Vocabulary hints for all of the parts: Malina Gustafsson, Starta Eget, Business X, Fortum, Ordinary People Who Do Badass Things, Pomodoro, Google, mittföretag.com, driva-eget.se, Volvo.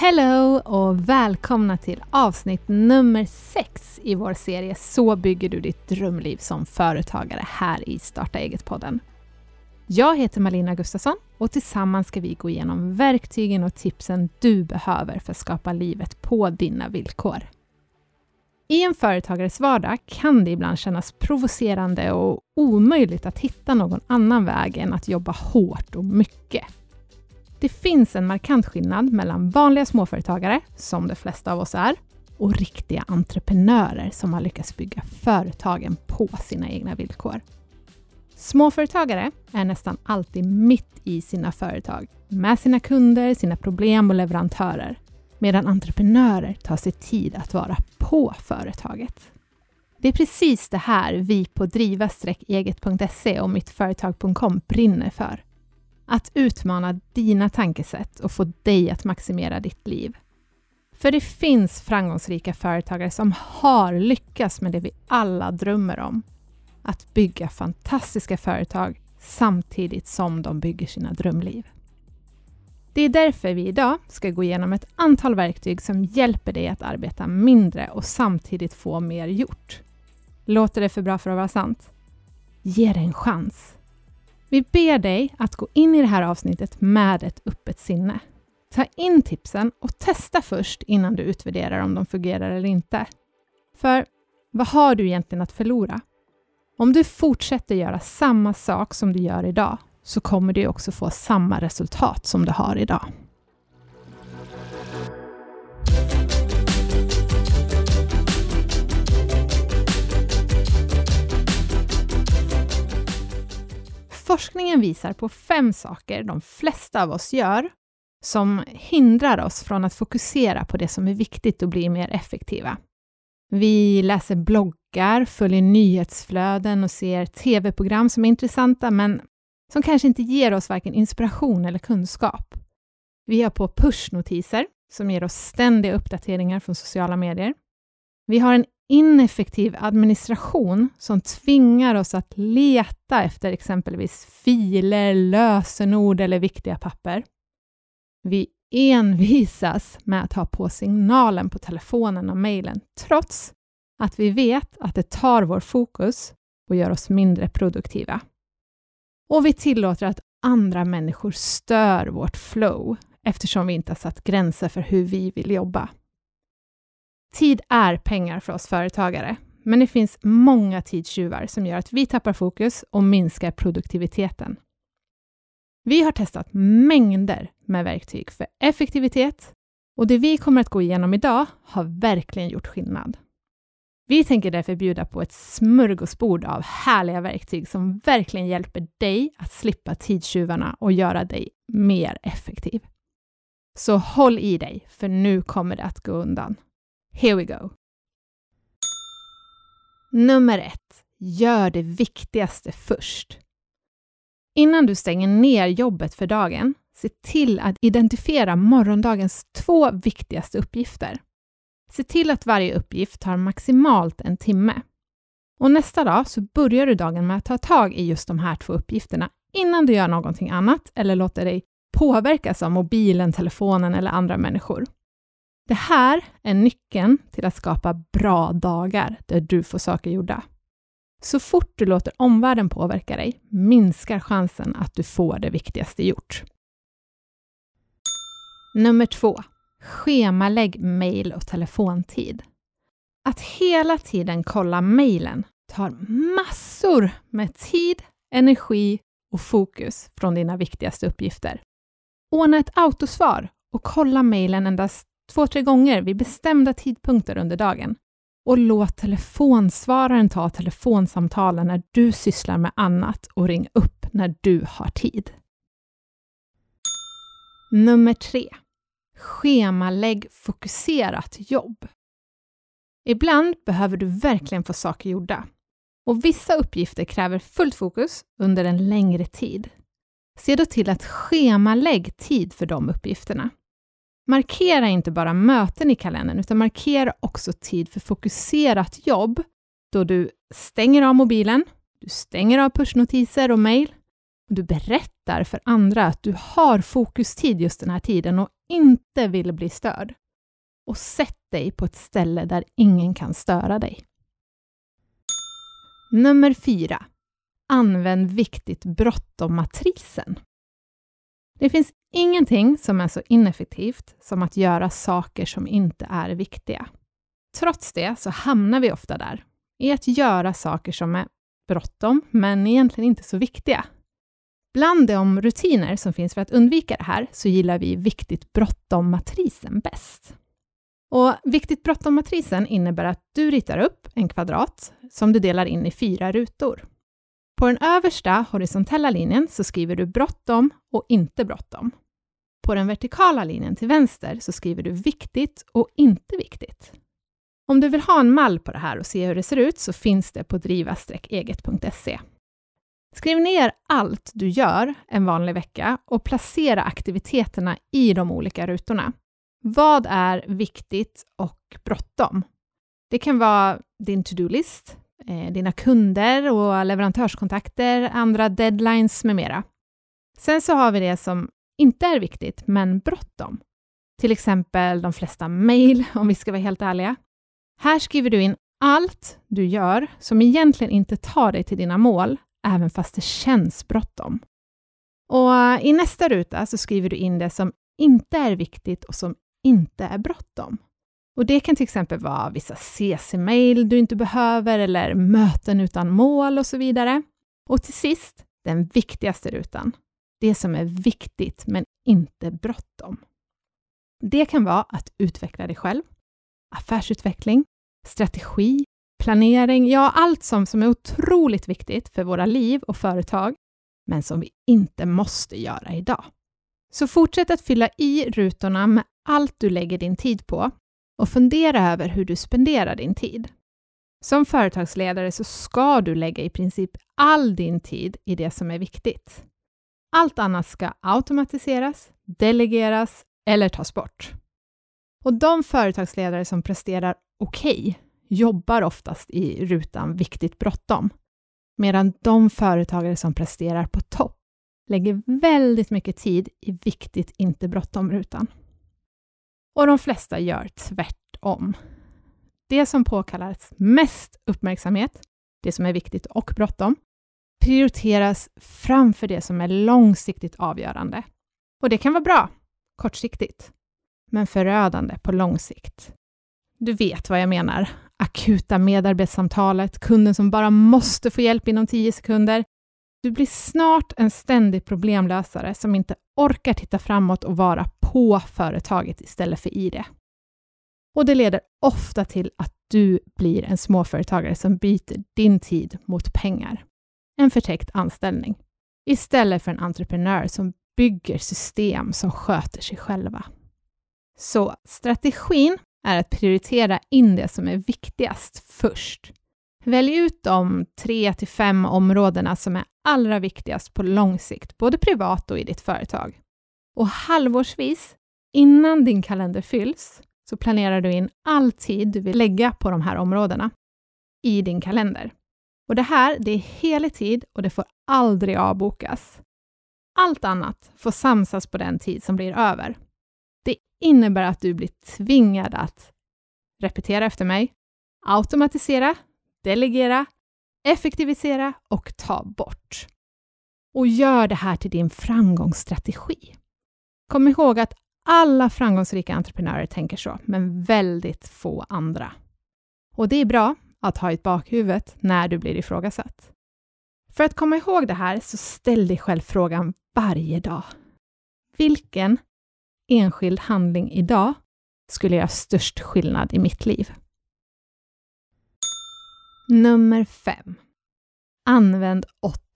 Hello och välkomna till avsnitt nummer 6 i vår serie Så bygger du ditt drömliv som företagare här i Starta Eget-podden. Jag heter Malina Gustafsson och tillsammans ska vi gå igenom verktygen och tipsen du behöver för att skapa livet på dina villkor. I en företagares vardag kan det ibland kännas provocerande och omöjligt att hitta någon annan väg än att jobba hårt och mycket. Det finns en markant skillnad mellan vanliga småföretagare, som de flesta av oss är, och riktiga entreprenörer som har lyckats bygga företagen på sina egna villkor. Småföretagare är nästan alltid mitt i sina företag, med sina kunder, sina problem och leverantörer, medan entreprenörer tar sig tid att vara på företaget. Det är precis det här vi på driva-eget.se och mittföretag.com brinner för. Att utmana dina tankesätt och få dig att maximera ditt liv. För det finns framgångsrika företagare som har lyckats med det vi alla drömmer om. Att bygga fantastiska företag samtidigt som de bygger sina drömliv. Det är därför vi idag ska gå igenom ett antal verktyg som hjälper dig att arbeta mindre och samtidigt få mer gjort. Låter det för bra för att vara sant? Ge det en chans! Vi ber dig att gå in i det här avsnittet med ett öppet sinne. Ta in tipsen och testa först innan du utvärderar om de fungerar eller inte. För vad har du egentligen att förlora? Om du fortsätter göra samma sak som du gör idag så kommer du också få samma resultat som du har idag. Forskningen visar på 5 saker de flesta av oss gör som hindrar oss från att fokusera på det som är viktigt och bli mer effektiva. Vi läser bloggar, följer nyhetsflöden och ser tv-program som är intressanta men som kanske inte ger oss varken inspiration eller kunskap. Vi har på pushnotiser som ger oss ständiga uppdateringar från sociala medier. Vi har en ineffektiv administration som tvingar oss att leta efter exempelvis filer, lösenord eller viktiga papper. Vi envisas med att ha på signalen på telefonen och mejlen trots att vi vet att det tar vår fokus och gör oss mindre produktiva. Och vi tillåter att andra människor stör vårt flow eftersom vi inte har satt gränser för hur vi vill jobba. Tid är pengar för oss företagare, men det finns många tidstjuvar som gör att vi tappar fokus och minskar produktiviteten. Vi har testat mängder med verktyg för effektivitet och det vi kommer att gå igenom idag har verkligen gjort skillnad. Vi tänker därför bjuda på ett smörgåsbord av härliga verktyg som verkligen hjälper dig att slippa tidstjuvarna och göra dig mer effektiv. Så håll i dig, för nu kommer det att gå undan. Here we go. Nummer 1. Gör det viktigaste först. Innan du stänger ner jobbet för dagen, se till att identifiera morgondagens 2 viktigaste uppgifter. Se till att varje uppgift tar maximalt en timme. Och nästa dag så börjar du dagen med att ta tag i just de här 2 uppgifterna innan du gör någonting annat eller låter dig påverkas av mobilen, telefonen eller andra människor. Det här är nyckeln till att skapa bra dagar där du får saker gjorda. Så fort du låter omvärlden påverka dig minskar chansen att du får det viktigaste gjort. Nummer 2. Schemalägg mejl och telefontid. Att hela tiden kolla mejlen tar massor med tid, energi och fokus från dina viktigaste uppgifter. Ordna ett autosvar och kolla mejlen endast 2-3 gånger vid bestämda tidpunkter under dagen. Och låt telefonsvararen ta telefonsamtalen när du sysslar med annat och ring upp när du har tid. Nummer 3. Schemalägg fokuserat jobb. Ibland behöver du verkligen få saker gjorda. Och vissa uppgifter kräver fullt fokus under en längre tid. Se då till att schemalägg tid för de uppgifterna. Markera inte bara möten i kalendern utan markera också tid för fokuserat jobb då du stänger av mobilen, du stänger av pushnotiser och mejl och du berättar för andra att du har fokustid just den här tiden och inte vill bli störd. Och sätt dig på ett ställe där ingen kan störa dig. Nummer 4. Använd viktigt bråttom-matrisen. Det finns ingenting som är så ineffektivt som att göra saker som inte är viktiga. Trots det så hamnar vi ofta där. I att göra saker som är bråttom men egentligen inte så viktiga. Bland de rutiner som finns för att undvika det här så gillar vi viktigt bråttom-matrisen bäst. Och viktigt bråttom-matrisen innebär att du ritar upp en kvadrat som du delar in i 4 rutor. På den översta horisontella linjen så skriver du bråttom och inte bråttom. På den vertikala linjen till vänster så skriver du viktigt och inte viktigt. Om du vill ha en mall på det här och se hur det ser ut så finns det på driva-eget.se. Skriv ner allt du gör en vanlig vecka och placera aktiviteterna i de olika rutorna. Vad är viktigt och bråttom? Det kan vara din to-do-list, dina kunder och leverantörskontakter, andra deadlines med mera. Sen så har vi det som inte är viktigt men bråttom. Till exempel de flesta mejl, om vi ska vara helt ärliga. Här skriver du in allt du gör som egentligen inte tar dig till dina mål, även fast det känns bråttom. Och i nästa ruta så skriver du in det som inte är viktigt och som inte är bråttom. Och det kan till exempel vara vissa CC-mail du inte behöver eller möten utan mål och så vidare. Och till sist, den viktigaste rutan. Det som är viktigt men inte bråttom. Det kan vara att utveckla dig själv, affärsutveckling, strategi, planering. Ja, allt som är otroligt viktigt för våra liv och företag men som vi inte måste göra idag. Så fortsätt att fylla i rutorna med allt du lägger din tid på och fundera över hur du spenderar din tid. Som företagsledare så ska du lägga i princip all din tid i det som är viktigt. Allt annat ska automatiseras, delegeras eller tas bort. Och de företagsledare som presterar okej jobbar oftast i rutan viktigt bråttom. Medan de företagare som presterar på topp lägger väldigt mycket tid i viktigt inte bråttom-rutan. Och de flesta gör tvärtom. Det som påkallas mest uppmärksamhet, det som är viktigt och bråttom, prioriteras framför det som är långsiktigt avgörande. Och det kan vara bra, kortsiktigt, men förödande på lång sikt. Du vet vad jag menar. Akuta medarbetssamtalet, kunden som bara måste få hjälp inom 10 sekunder. Du blir snart en ständig problemlösare som inte orkar titta framåt och vara på företaget istället för i det. Och det leder ofta till att du blir en småföretagare som byter din tid mot pengar. En förtäckt anställning. Istället för en entreprenör som bygger system som sköter sig själva. Så strategin är att prioritera in det som är viktigast först. Välj ut de 3-5 områdena som är allra viktigast på lång sikt, både privat och i ditt företag. Och halvårsvis, innan din kalender fylls, så planerar du in all tid du vill lägga på de här områdena i din kalender. Och det här, det är helig tid och det får aldrig avbokas. Allt annat får samsas på den tid som blir över. Det innebär att du blir tvingad att repetera efter mig, automatisera, delegera, effektivisera och ta bort. Och gör det här till din framgångsstrategi. Kom ihåg att alla framgångsrika entreprenörer tänker så, men väldigt få andra. Och det är bra att ha i bakhuvudet när du blir ifrågasatt. För att komma ihåg det här så ställ dig själv frågan varje dag. Vilken enskild handling idag skulle göra störst skillnad i mitt liv? Nummer 5. Använd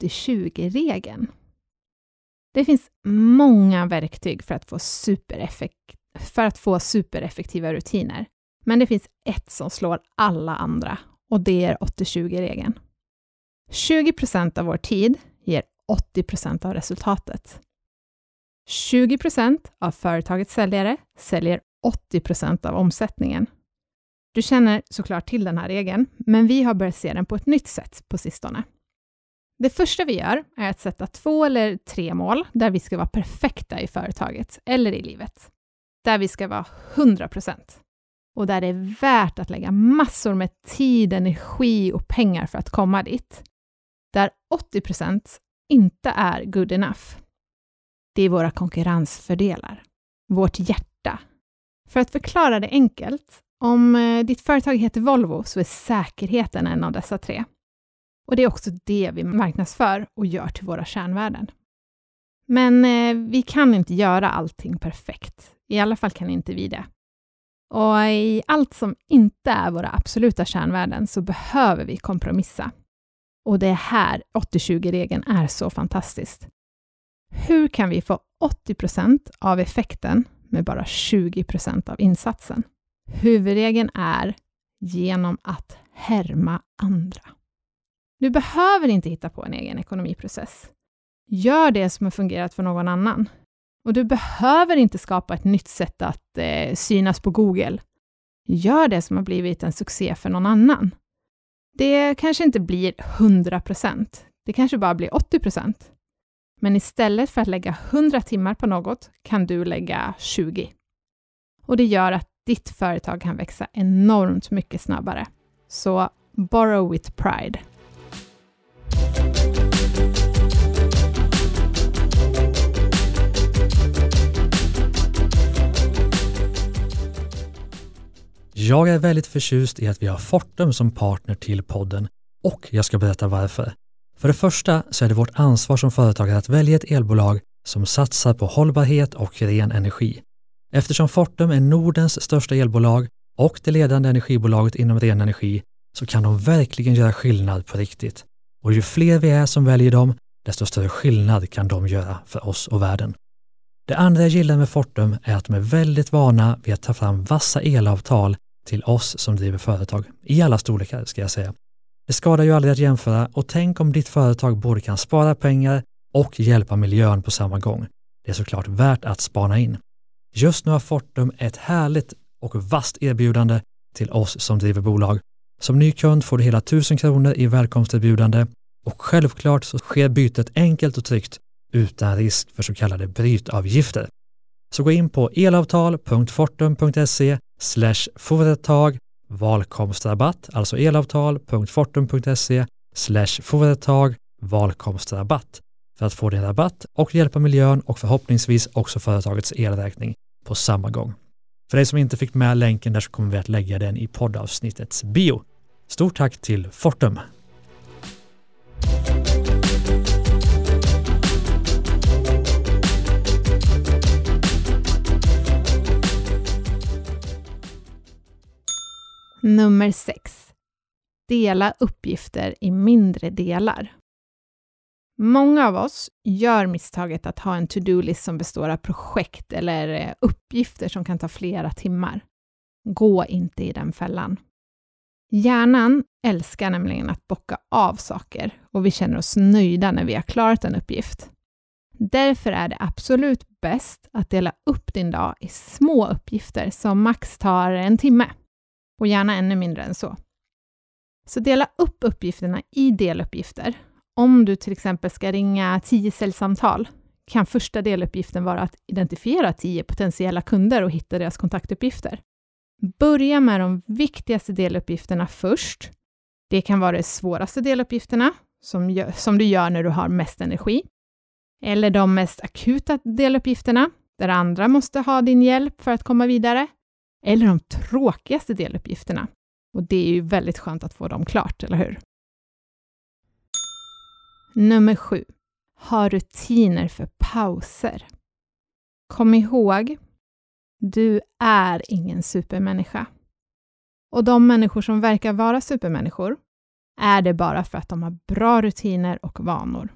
80-20-regeln. Det finns många verktyg för att få supereffektiva rutiner. Men det finns ett som slår alla andra och det är 80-20-regeln. 20% av vår tid ger 80% av resultatet. 20% av företagets säljare säljer 80% av omsättningen. Du känner såklart till den här regeln, men vi har börjat se den på ett nytt sätt på sistone. Det första vi gör är att sätta 2 eller 3 mål där vi ska vara perfekta i företaget eller i livet. där vi ska vara 100%. Och där det är värt att lägga massor med tid, energi och pengar för att komma dit. Där 80% inte är good enough. Det är våra konkurrensfördelar. Vårt hjärta. För att förklara det enkelt. Om ditt företag heter Volvo så är säkerheten en av dessa tre. Och det är också det vi marknadsför och gör till våra kärnvärden. Men vi kan inte göra allting perfekt. I alla fall kan inte vi det. Och i allt som inte är våra absoluta kärnvärden så behöver vi kompromissa. Och det är här 80-20-regeln är så fantastiskt. Hur kan vi få 80% av effekten med bara 20% av insatsen? Huvudregeln är genom att härma andra. Du behöver inte hitta på en egen ekonomiprocess. Gör det som har fungerat för någon annan. Och du behöver inte skapa ett nytt sätt att synas på Google. Gör det som har blivit en succé för någon annan. Det kanske inte blir 100%. Det kanske bara blir 80%. Men istället för att lägga 100 timmar på något kan du lägga 20. Och det gör att ditt företag kan växa enormt mycket snabbare. Så borrow with pride. Jag är väldigt förtjust i att vi har Fortum som partner till podden och jag ska berätta varför. För det första så är det vårt ansvar som företagare att välja ett elbolag som satsar på hållbarhet och ren energi. Eftersom Fortum är Nordens största elbolag och det ledande energibolaget inom ren energi så kan de verkligen göra skillnad på riktigt. Och ju fler vi är som väljer dem, desto större skillnad kan de göra för oss och världen. Det andra jag gillar med Fortum är att de är väldigt vana vid att ta fram vassa elavtal till oss som driver företag. I alla storlekar ska jag säga. Det skadar ju aldrig att jämföra och tänk om ditt företag både kan spara pengar och hjälpa miljön på samma gång. Det är såklart värt att spana in. Just nu har Fortum ett härligt och vasst erbjudande till oss som driver bolag. Som ny kund får du hela 1 000 kronor i välkomsterbjudande och självklart så sker bytet enkelt och tryggt utan risk för så kallade brytavgifter. Så gå in på elavtal.fortum.se/företag, valkomstrabatt, alltså elavtal.fortum.se/företag, valkomstrabatt för att få din rabatt och hjälpa miljön och förhoppningsvis också företagets elräkning på samma gång. För dig som inte fick med länken där så kommer vi att lägga den i poddavsnittets bio. Stort tack till Fortum! Nummer 6. Dela uppgifter i mindre delar. Många av oss gör misstaget att ha en to-do-list som består av projekt eller uppgifter som kan ta flera timmar. Gå inte i den fällan. Hjärnan älskar nämligen att bocka av saker och vi känner oss nöjda när vi har klarat en uppgift. Därför är det absolut bäst att dela upp din dag i små uppgifter som max tar 1 timme. Och gärna ännu mindre än så. Så dela upp uppgifterna i deluppgifter. Om du till exempel ska ringa 10 säljsamtal kan första deluppgiften vara att identifiera 10 potentiella kunder och hitta deras kontaktuppgifter. Börja med de viktigaste deluppgifterna först. Det kan vara de svåraste deluppgifterna som du gör när du har mest energi. Eller de mest akuta deluppgifterna där andra måste ha din hjälp för att komma vidare. Eller de tråkigaste deluppgifterna. Och det är ju väldigt skönt att få dem klart, eller hur? Nummer 7. Ha rutiner för pauser. Kom ihåg, du är ingen supermänniska. Och de människor som verkar vara supermänniskor är det bara för att de har bra rutiner och vanor.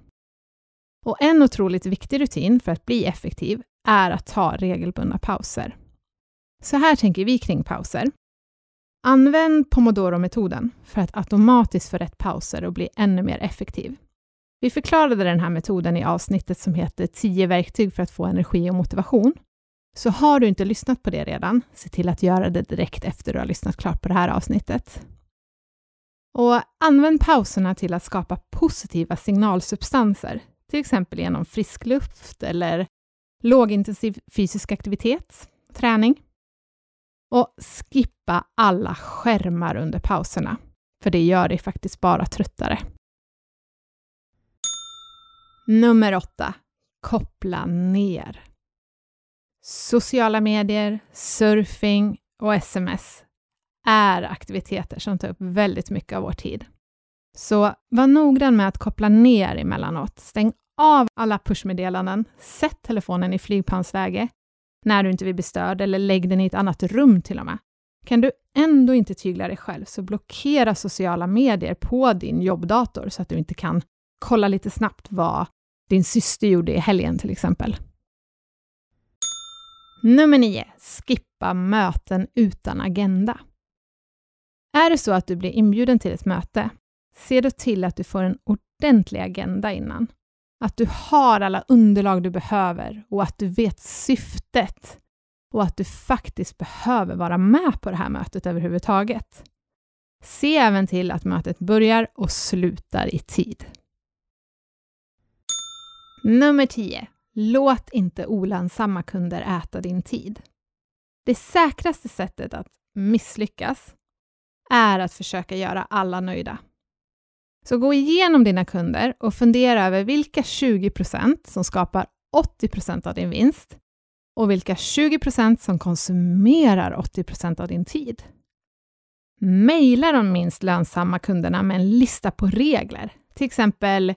Och en otroligt viktig rutin för att bli effektiv är att ta regelbundna pauser. Så här tänker vi kring pauser. Använd Pomodoro-metoden för att automatiskt få rätt pauser och bli ännu mer effektiv. Vi förklarade den här metoden i avsnittet som heter 10 verktyg för att få energi och motivation. Så har du inte lyssnat på det redan, se till att göra det direkt efter du har lyssnat klart på det här avsnittet. Och använd pauserna till att skapa positiva signalsubstanser. Till exempel genom frisk luft eller lågintensiv fysisk aktivitet. träning. Och skippa alla skärmar under pauserna. För det gör dig faktiskt bara tröttare. Nummer 8. Koppla ner. Sociala medier, surfing och sms är aktiviteter som tar upp väldigt mycket av vår tid. Så var noggrann med att koppla ner emellanåt. Stäng av alla pushmeddelanden. Sätt telefonen i flygplansläge när du inte vill bli störd, eller lägg den i ett annat rum till och med. Kan du ändå inte tygla dig själv, så blockera sociala medier på din jobbdator så att du inte kan kolla lite snabbt vad din syster gjorde i helgen till exempel. Nummer 9. Skippa möten utan agenda. Är det så att du blir inbjuden till ett möte, se då till att du får en ordentlig agenda innan. Att du har alla underlag du behöver och att du vet syftet och att du faktiskt behöver vara med på det här mötet överhuvudtaget. Se även till att mötet börjar och slutar i tid. Nummer 10. Låt inte olönsamma kunder äta din tid. Det säkraste sättet att misslyckas är att försöka göra alla nöjda. Så gå igenom dina kunder och fundera över vilka 20% som skapar 80% av din vinst och vilka 20% som konsumerar 80% av din tid. Maila de minst lönsamma kunderna med en lista på regler, till exempel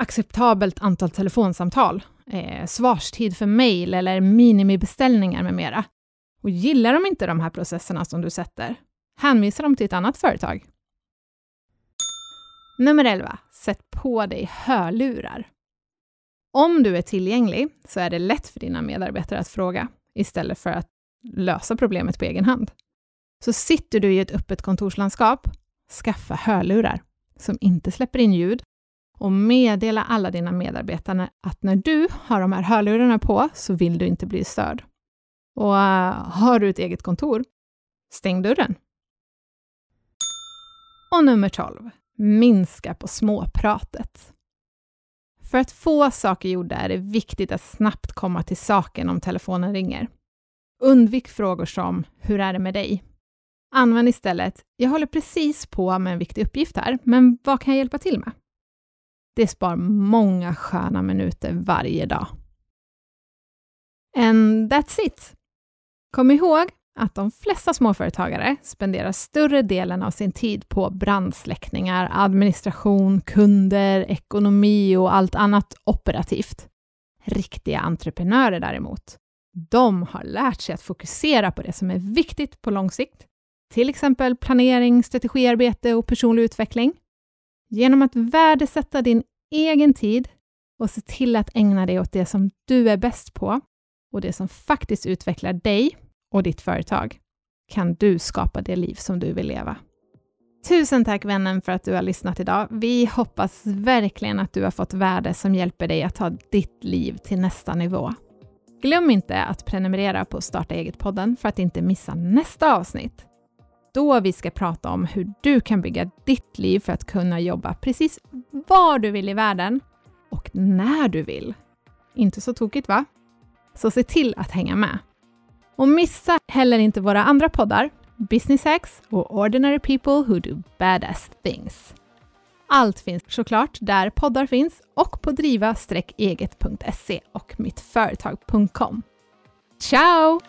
acceptabelt antal telefonsamtal, svarstid för mail eller minimibeställningar med mera. Och gillar de inte de här processerna som du sätter, hänvisa dem till ett annat företag. Nummer 11. Sätt på dig hörlurar. Om du är tillgänglig så är det lätt för dina medarbetare att fråga istället för att lösa problemet på egen hand. Så sitter du i ett öppet kontorslandskap, skaffa hörlurar som inte släpper in ljud och meddela alla dina medarbetare att när du har de här hörlurarna på så vill du inte bli störd. Och har du ett eget kontor, stäng dörren. Och nummer 12. Minska på småpratet. För att få saker gjorda är det viktigt att snabbt komma till saken om telefonen ringer. Undvik frågor som, hur är det med dig? Använd istället, jag håller precis på med en viktig uppgift här, men vad kan jag hjälpa till med? Det spar många sköna minuter varje dag. And that's it! Kom ihåg att de flesta småföretagare spenderar större delen av sin tid på brandsläckningar, administration, kunder, ekonomi och allt annat operativt. Riktiga entreprenörer däremot, de har lärt sig att fokusera på det som är viktigt på lång sikt. Till exempel planering, strategiarbete och personlig utveckling. Genom att värdesätta din egen tid och se till att ägna dig åt det som du är bäst på och det som faktiskt utvecklar dig och ditt företag, kan du skapa det liv som du vill leva. Tusen tack vännen för att du har lyssnat idag. Vi hoppas verkligen att du har fått värde som hjälper dig att ta ditt liv till nästa nivå. Glöm inte att prenumerera på Starta Eget-podden för att inte missa nästa avsnitt. Då vi ska prata om hur du kan bygga ditt liv för att kunna jobba precis var du vill i världen och när du vill. Inte så tokigt va? Så se till att hänga med. Och missa heller inte våra andra poddar, Business X och Ordinary People Who Do Badass Things. Allt finns såklart där poddar finns och på driva-eget.se och mittföretag.com. Ciao!